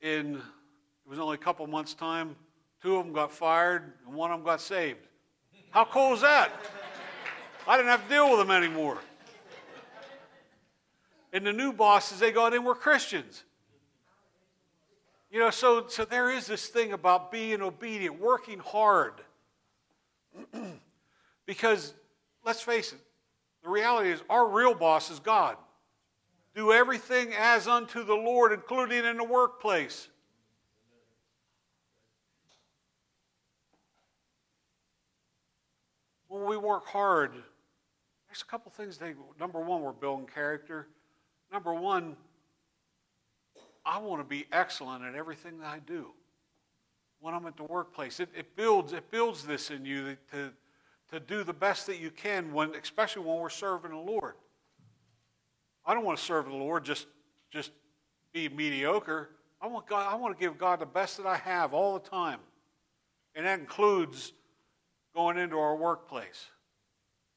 In it was only a couple months' time, 2 of them got fired and 1 of them got saved. How cool is that? I didn't have to deal with them anymore. And the new bosses they got in were Christians. You know, so there is this thing about being obedient, working hard. Because, let's face it, the reality is our real boss is God. Do everything as unto the Lord, including in the workplace. When we work hard, there's a couple things. Number one, we're building character. Number one, I want to be excellent at everything that I do. When I'm at the workplace, it builds this in you to do the best that you can, especially when we're serving the Lord. I don't want to serve the Lord just be mediocre. I want to give God the best that I have all the time. And that includes going into our workplace.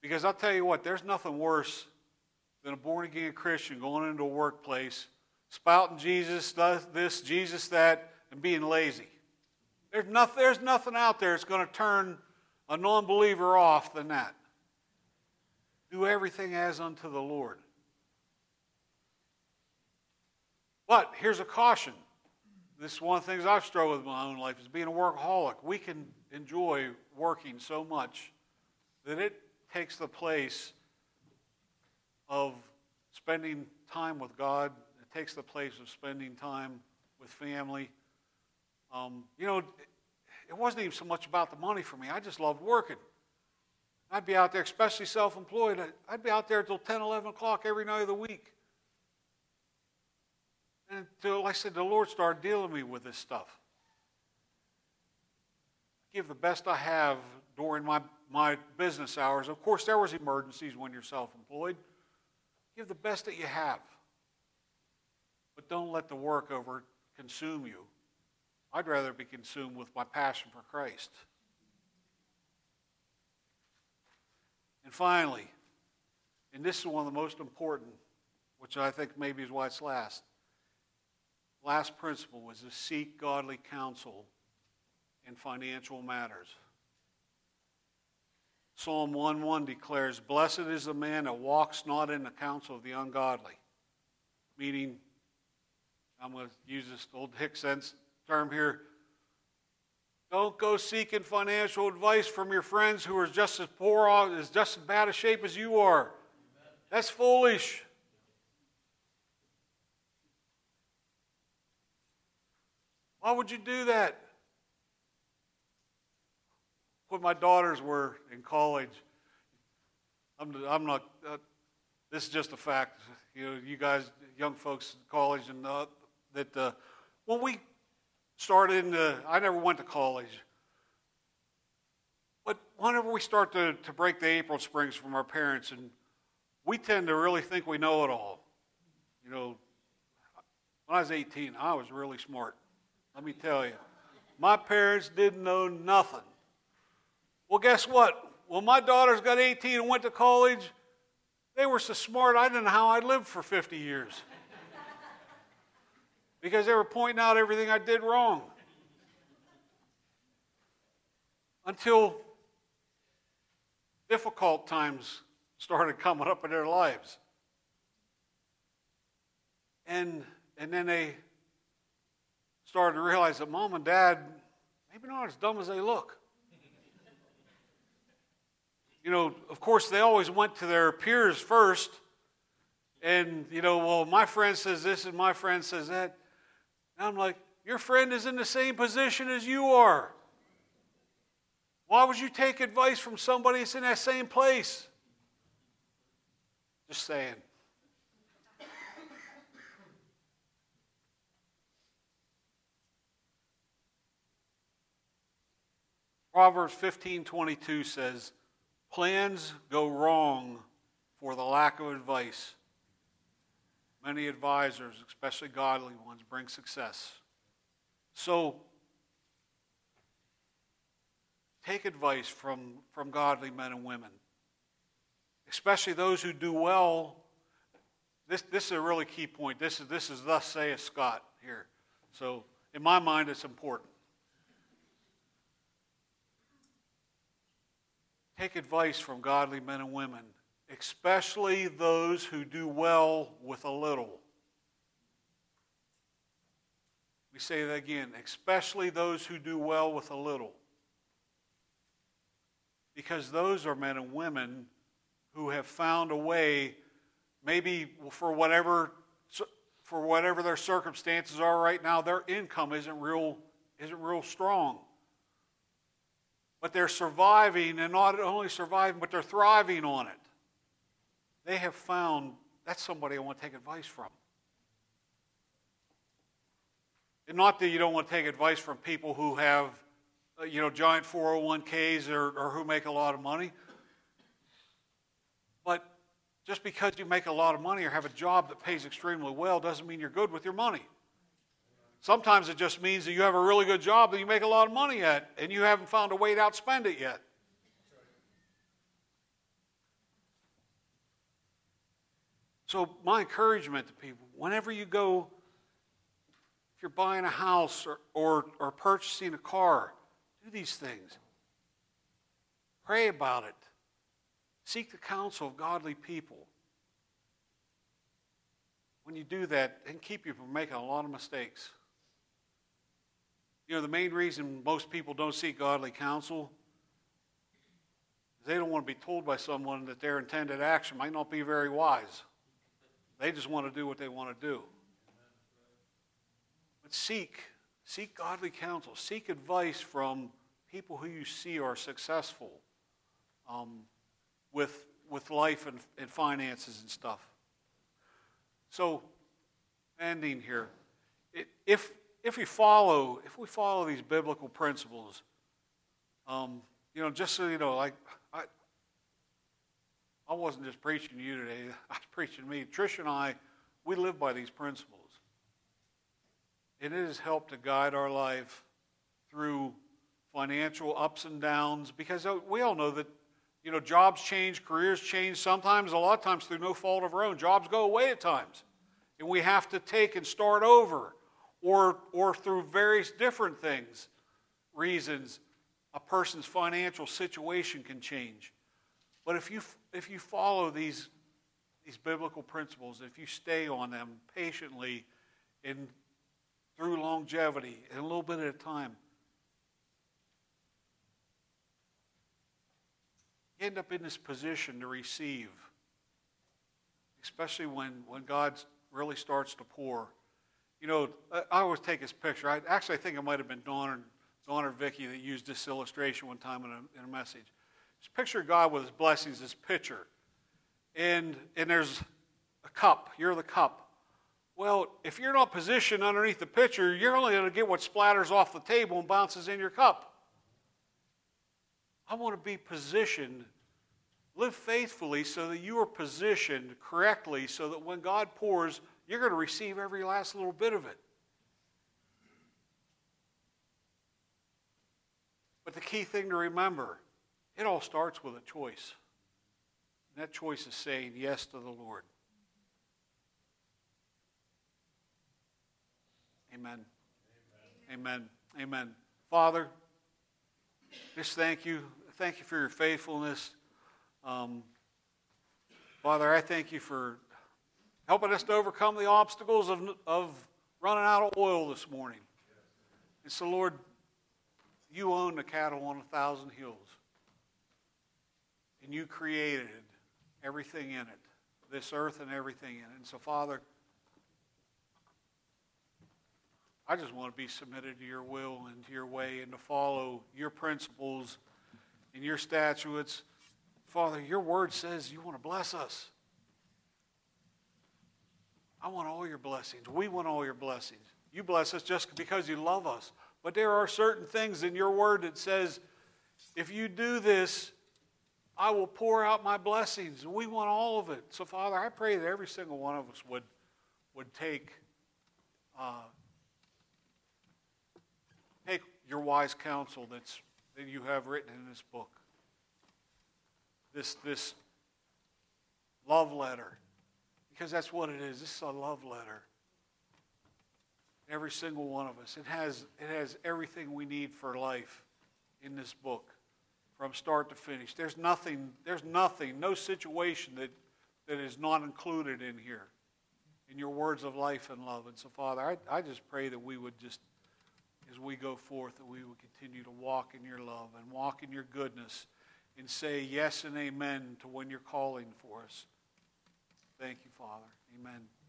Because I'll tell you what, there's nothing worse than a born-again Christian going into a workplace, spouting Jesus does this, Jesus that, and being lazy. There's nothing out there that's going to turn a non-believer off than that. Do everything as unto the Lord. But here's a caution. This is one of the things I've struggled with in my own life, is being a workaholic. We can enjoy working so much that it takes the place of spending time with God. It takes the place of spending time with family. You know, it wasn't even so much about the money for me. I just loved working. I'd be out there, especially self-employed, I'd be out there until 10, 11 o'clock every night of the week. And until I said, the Lord started dealing with me with this stuff. I give the best I have during my business hours. Of course, there was emergencies when you're self-employed. Give the best that you have. But don't let the work over consume you. I'd rather be consumed with my passion for Christ. And finally, and this is one of the most important, which I think maybe is why it's last. Last principle was to seek godly counsel in financial matters. Psalm 1:1 declares, "Blessed is the man that walks not in the counsel of the ungodly." Meaning, I'm going to use this old Hick sense term here. Don't go seeking financial advice from your friends who are just as poor, is just as bad a shape as you are. Amen. That's foolish. Why would you do that? When my daughters were in college, this is just a fact. You know, you guys, young folks in college, when we started I never went to college. But whenever we start to break the apron strings from our parents, and we tend to really think we know it all. You know, when I was 18, I was really smart. Let me tell you, my parents didn't know nothing. Well, guess what? When my daughters got 18 and went to college, they were so smart I didn't know how I lived for 50 years. Because they were pointing out everything I did wrong. Until difficult times started coming up in their lives. And then they started to realize that mom and dad maybe not as dumb as they look. You know, of course, they always went to their peers first. And, you know, well, my friend says this and my friend says that. And I'm like, your friend is in the same position as you are. Why would you take advice from somebody that's in that same place? Just saying. Proverbs 15:22 says, plans go wrong for the lack of advice. Many advisors, especially godly ones, bring success. So, take advice from godly men and women, especially those who do well. This is a really key point. This is thus saith Scott here. So, in my mind, it's important. Take advice from godly men and women, especially those who do well with a little. We say that again, especially those who do well with a little. Because those are men and women who have found a way, maybe for whatever their circumstances are right now, their income isn't real strong. But they're surviving, and not only surviving, but they're thriving on it. They have found, that's somebody I want to take advice from. And not that you don't want to take advice from people who have, giant 401ks or who make a lot of money. But just because you make a lot of money or have a job that pays extremely well doesn't mean you're good with your money. Sometimes it just means that you have a really good job that you make a lot of money at, and you haven't found a way to outspend it yet. So my encouragement to people, whenever you go, if you're buying a house or purchasing a car, do these things. Pray about it. Seek the counsel of godly people. When you do that, it can keep you from making a lot of mistakes. The main reason most people don't seek godly counsel is they don't want to be told by someone that their intended action might not be very wise. They just want to do what they want to do. But seek godly counsel. Seek advice from people who you see are successful with life and finances and stuff. So, ending here, if we follow these biblical principles, just so you know, like I wasn't just preaching to you today. I was preaching to me. Trish and I, we live by these principles. And it has helped to guide our life through financial ups and downs, because we all know that, jobs change, careers change sometimes, a lot of times through no fault of our own. Jobs go away at times. And we have to take and start over. Or through various different things, reasons, a person's financial situation can change. But if you follow these biblical principles, if you stay on them patiently and through longevity and a little bit at a time, you end up in this position to receive, especially when God really starts to pour. I always take this picture. I think it might have been Dawn or Vicky that used this illustration one time in a message. Picture God with his blessings, his pitcher. And there's a cup. You're the cup. Well, if you're not positioned underneath the pitcher, you're only going to get what splatters off the table and bounces in your cup. I want to be positioned. Live faithfully so that you are positioned correctly so that when God pours, you're going to receive every last little bit of it. But the key thing to remember, it all starts with a choice. And that choice is saying yes to the Lord. Amen. Amen. Amen. Amen. Father, just thank you. Thank you for your faithfulness. Father, I thank you for helping us to overcome the obstacles of running out of oil this morning. And so, Lord, you own the cattle on 1,000 hills. And you created everything in it, this earth and everything in it. And so, Father, I just want to be submitted to your will and to your way and to follow your principles and your statutes. Father, your word says you want to bless us. I want all your blessings. We want all your blessings. You bless us just because you love us. But there are certain things in your word that says, if you do this, I will pour out my blessings, and we want all of it. So, Father, I pray that every single one of us would take your wise counsel that you have written in this book, this love letter, because that's what it is. This is a love letter. Every single one of us. It has everything we need for life in this book. from start to finish. There's nothing, no situation that is not included in here, in your words of life and love. And so, Father, I just pray that we would just, as we go forth, that we would continue to walk in your love and walk in your goodness and say yes and amen to when you're calling for us. Thank you, Father. Amen.